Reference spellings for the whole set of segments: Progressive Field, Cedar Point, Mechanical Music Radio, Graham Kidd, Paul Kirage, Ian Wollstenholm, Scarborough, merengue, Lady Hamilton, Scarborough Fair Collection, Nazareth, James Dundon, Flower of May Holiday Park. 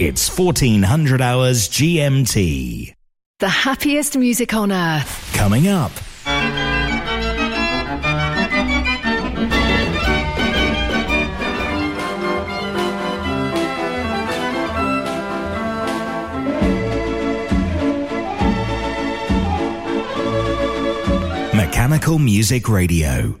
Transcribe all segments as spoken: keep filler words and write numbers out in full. It's fourteen hundred hours G M T. The happiest music on earth. Coming up. Mechanical Music Radio.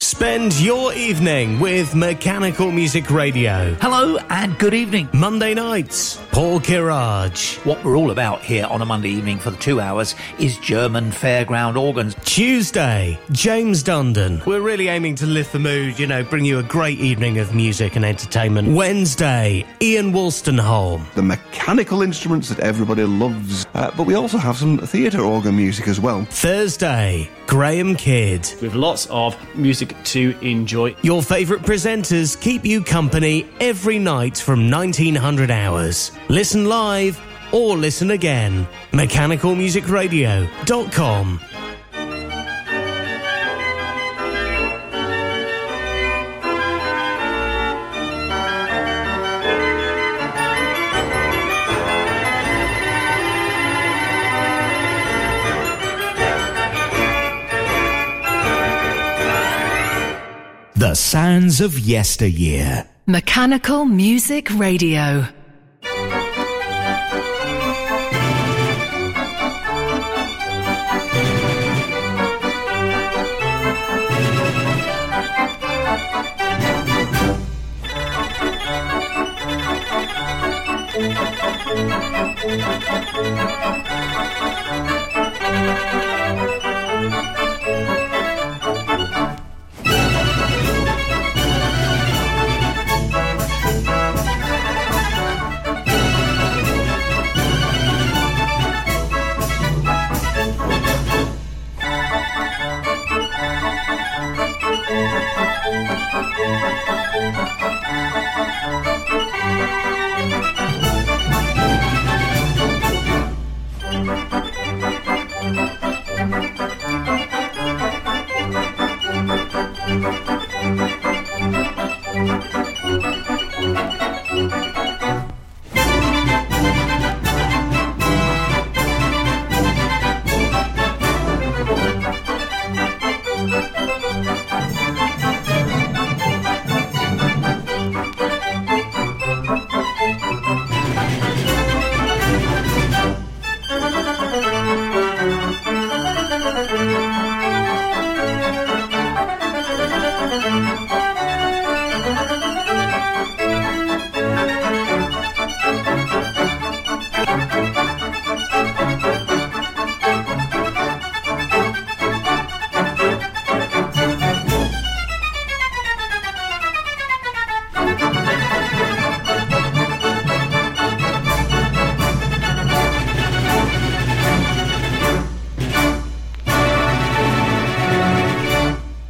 Spend your evening with Mechanical Music Radio. Hello and good evening. Monday nights, Paul Kirage. What we're all about here on a Monday evening for the two hours is German fairground organs. Tuesday, James Dundon. We're really aiming to lift the mood, you know, bring you a great evening of music and entertainment. Wednesday, Ian Wollstenholm. The mechanical instruments that everybody loves, uh, but we also have some theatre organ music as well. Thursday, Graham Kidd. With lots of music to enjoy. Your favourite presenters keep you company every night from nineteen hundred hours. Listen live or listen again. mechanical music radio dot com. The sounds of yesteryear. Mechanical Music Radio.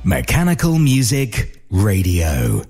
Mechanical Music Radio.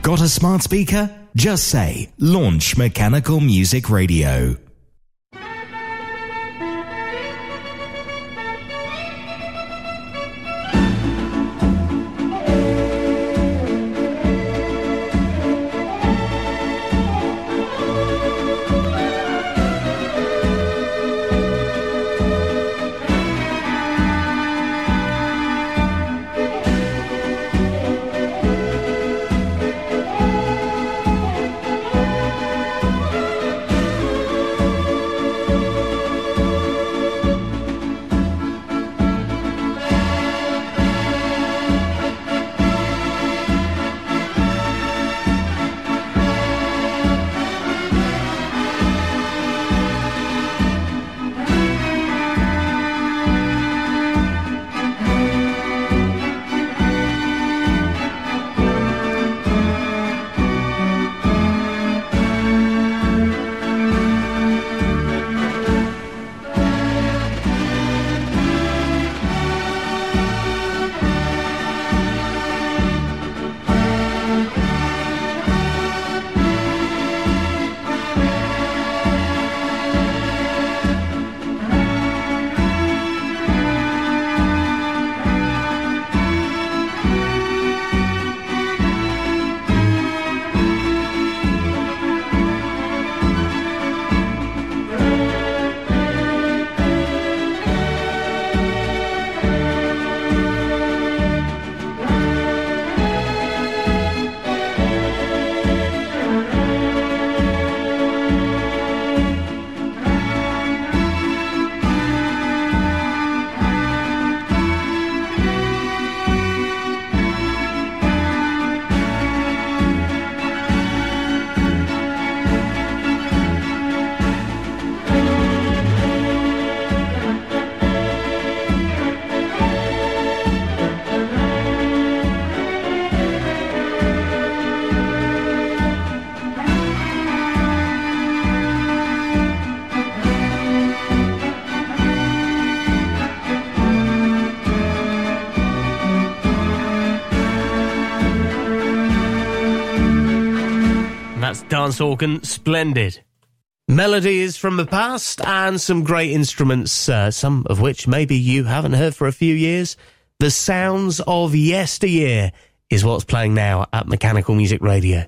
Got a smart speaker? Just say, launch Mechanical Music Radio. Dance organ, splendid. Melodies from the past and some great instruments, uh, some of which maybe you haven't heard for a few years. The sounds of yesteryear is what's playing now at Mechanical Music Radio.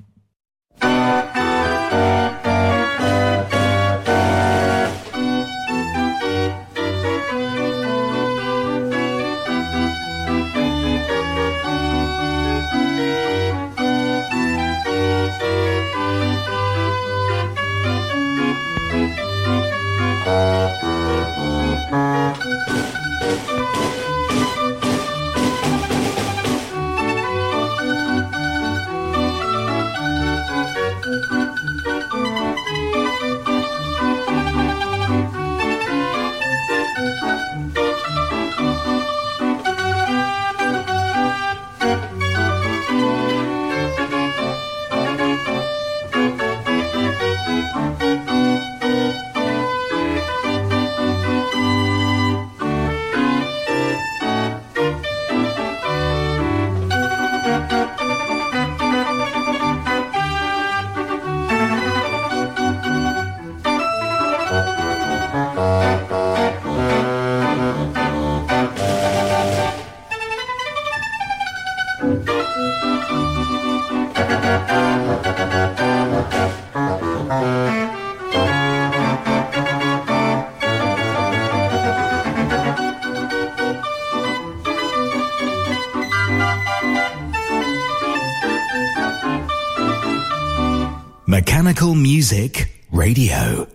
Music Radio.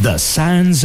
The sounds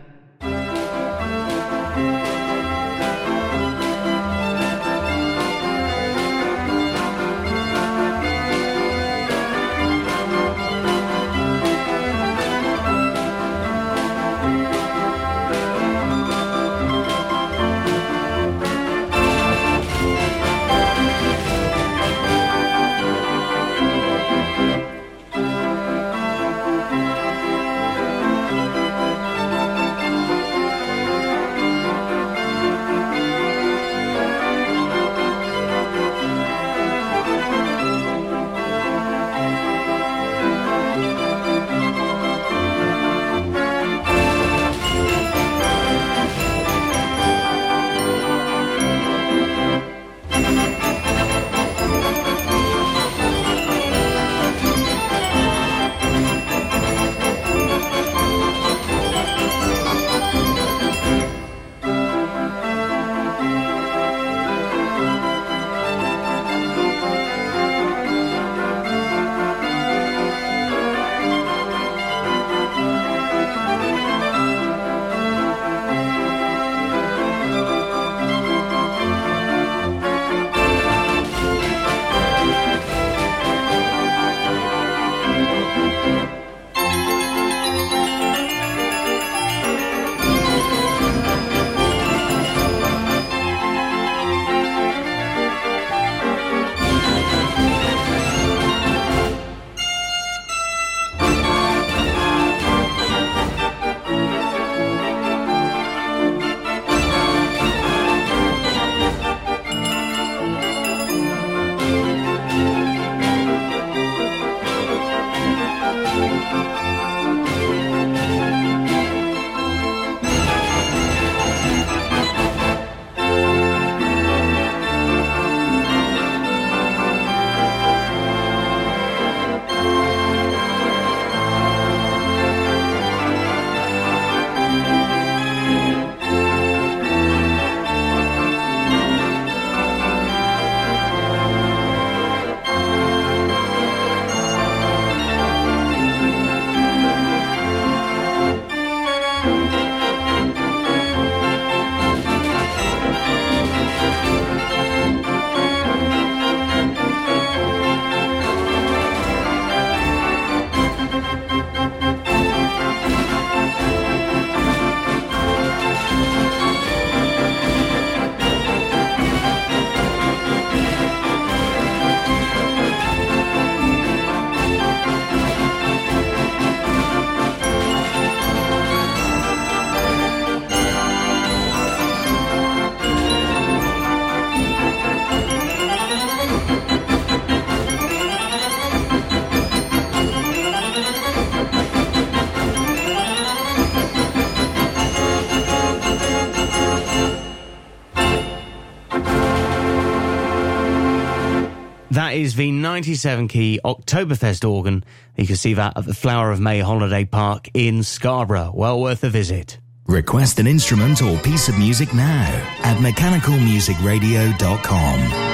That is the ninety-seven key Oktoberfest organ. You can see that at the Flower of May Holiday Park in Scarborough. Well worth a visit. Request an instrument or piece of music now at mechanical music radio dot com.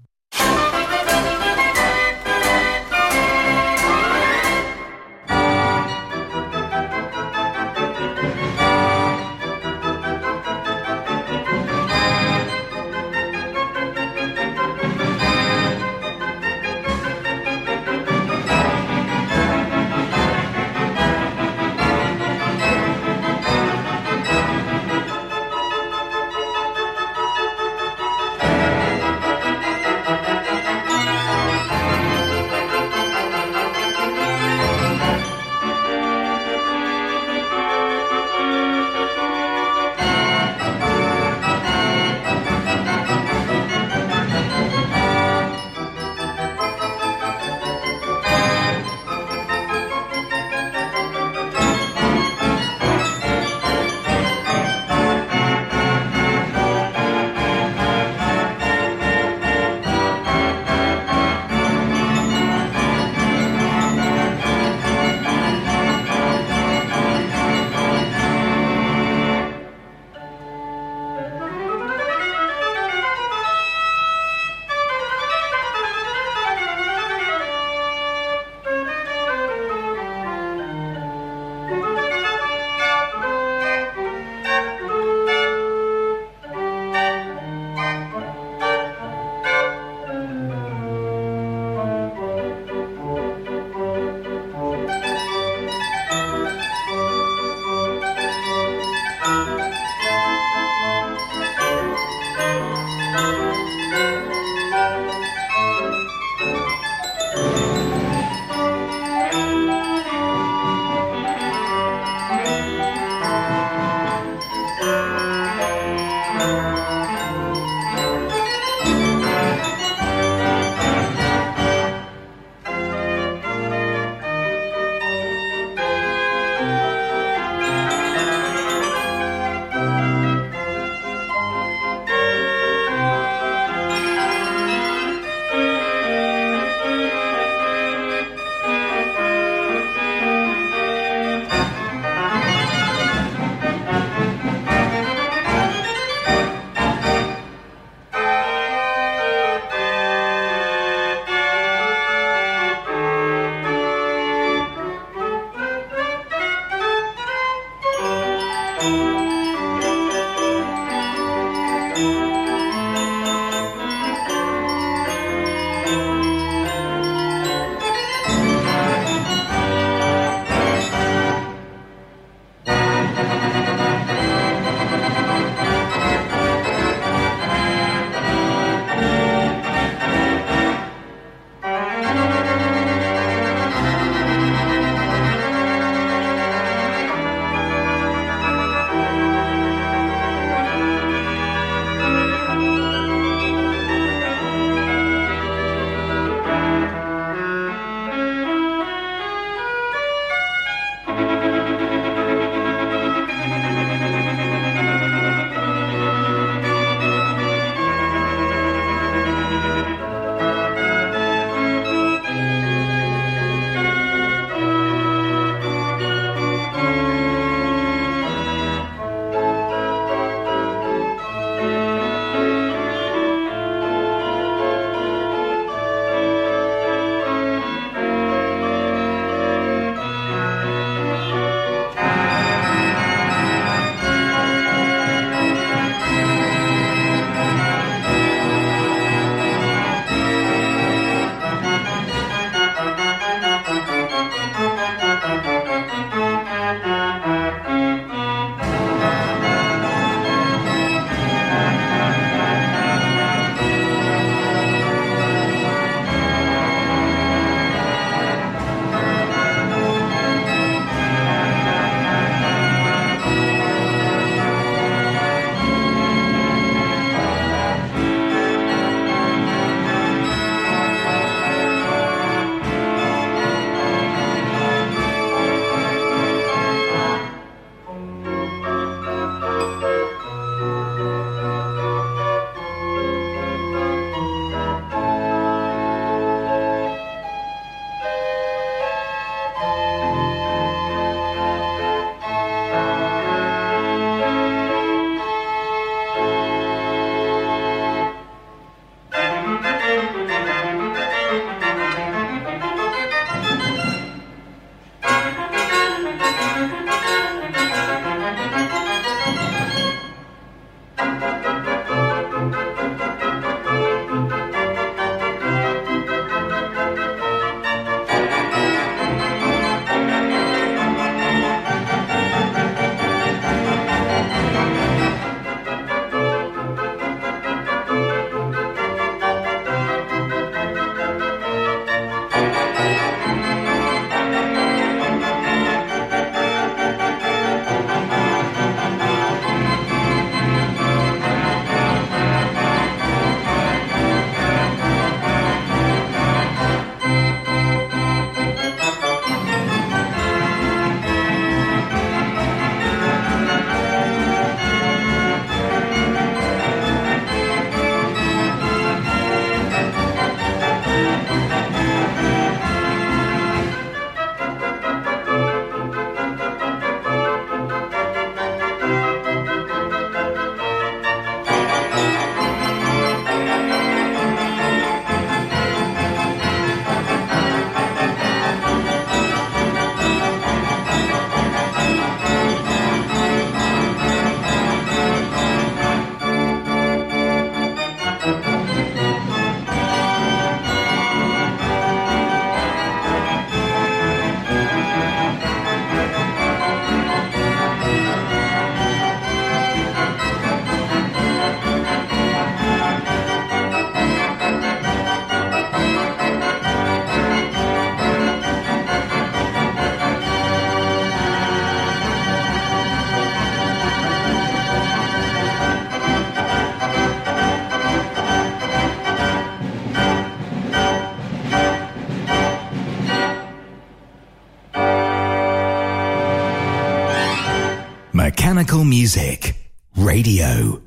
Mechanical Music Radio.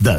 The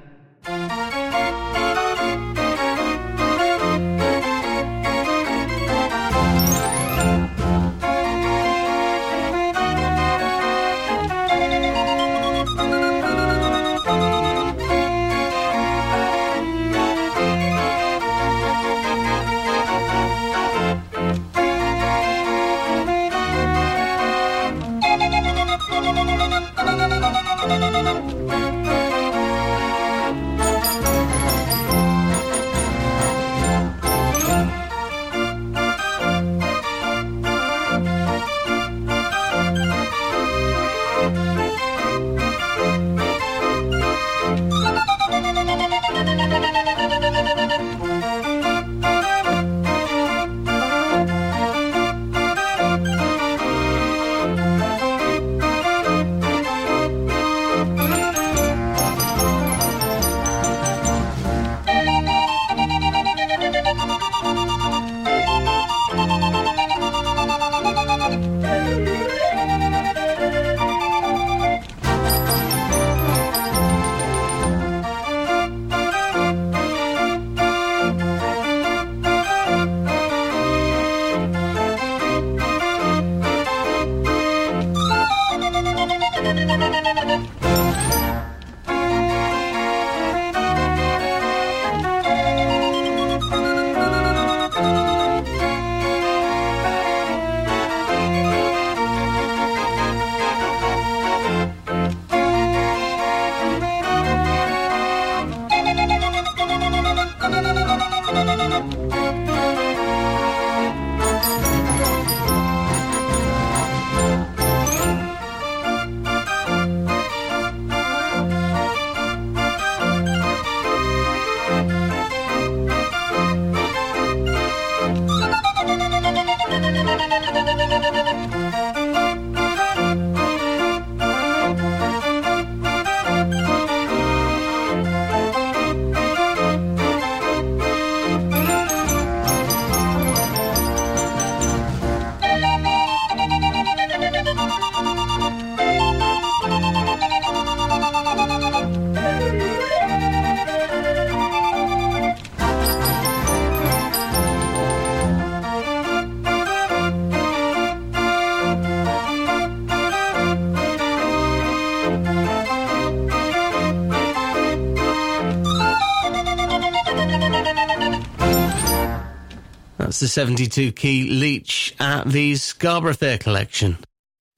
The seventy-two key Leach at the Scarborough Fair Collection.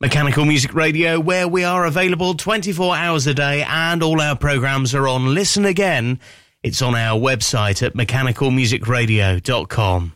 Mechanical Music Radio, where we are available twenty-four hours a day, and all our programmes are on Listen Again. It's on our website at mechanical music radio dot com.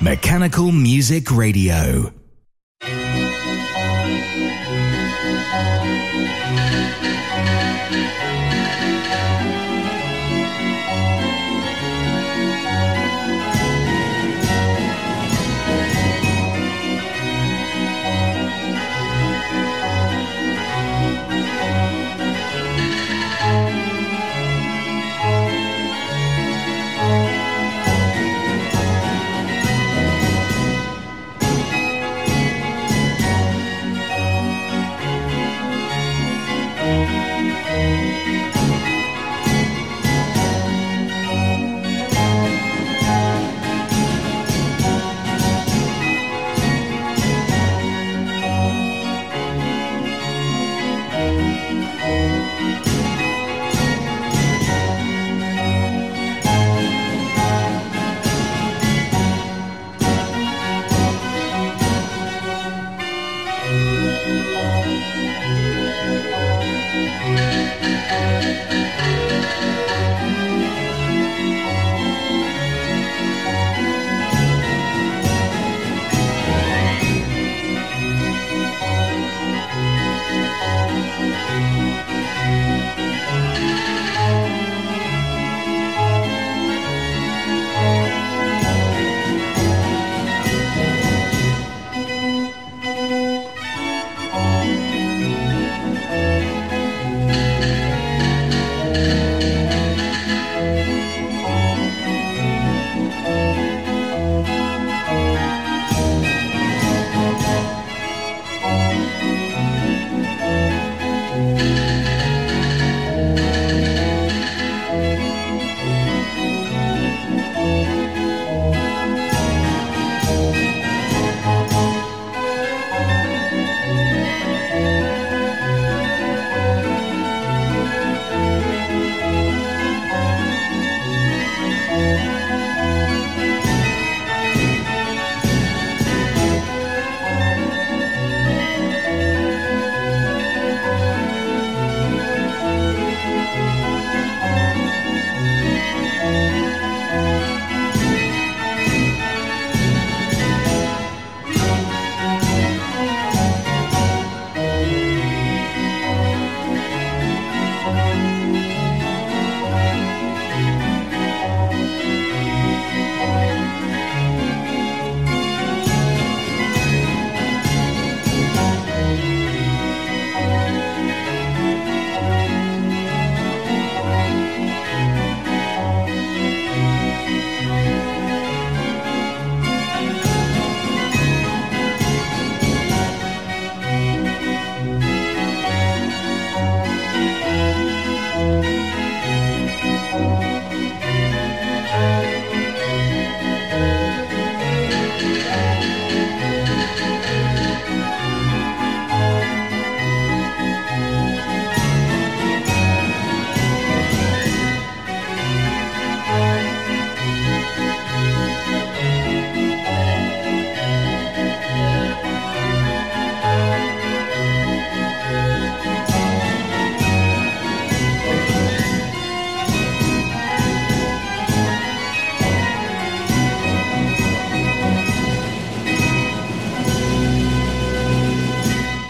Mechanical Music Radio.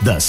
the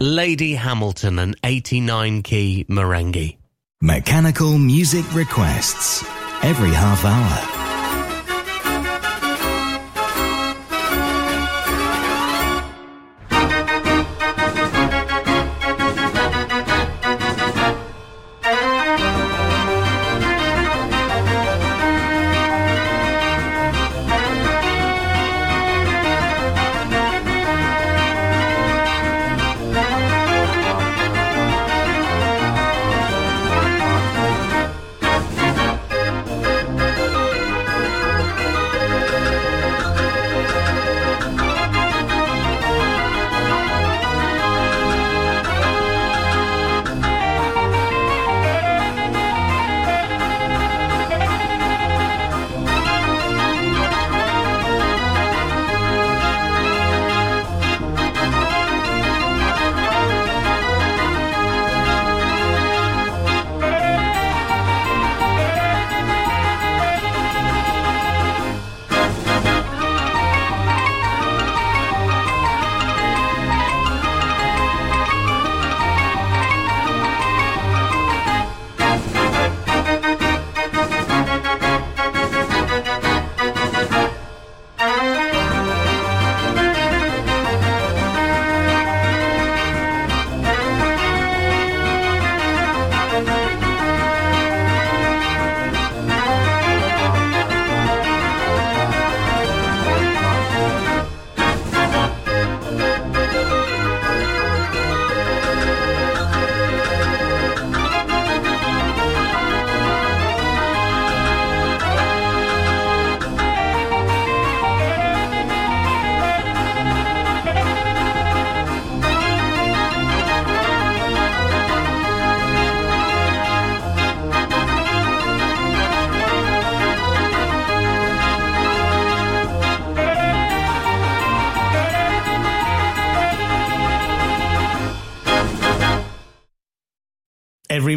Lady Hamilton and eighty-nine key merengue. Mechanical music requests every half hour. Every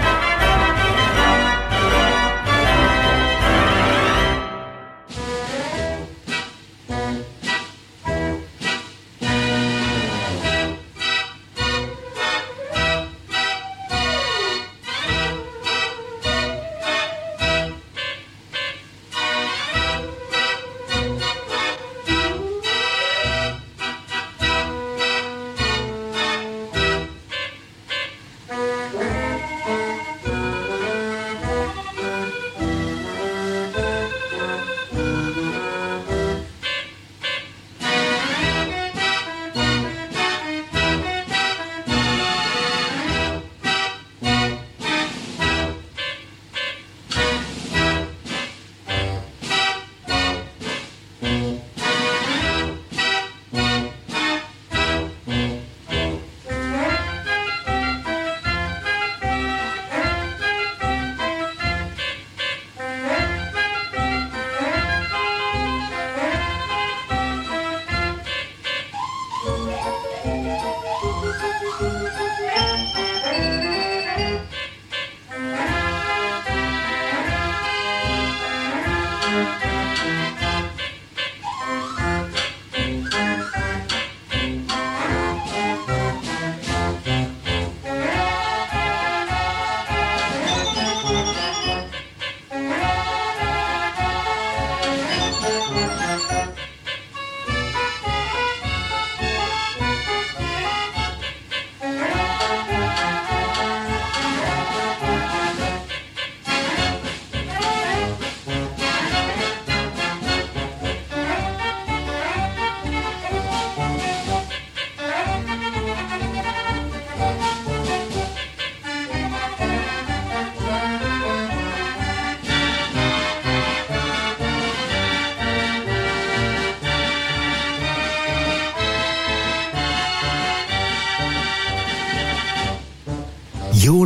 You're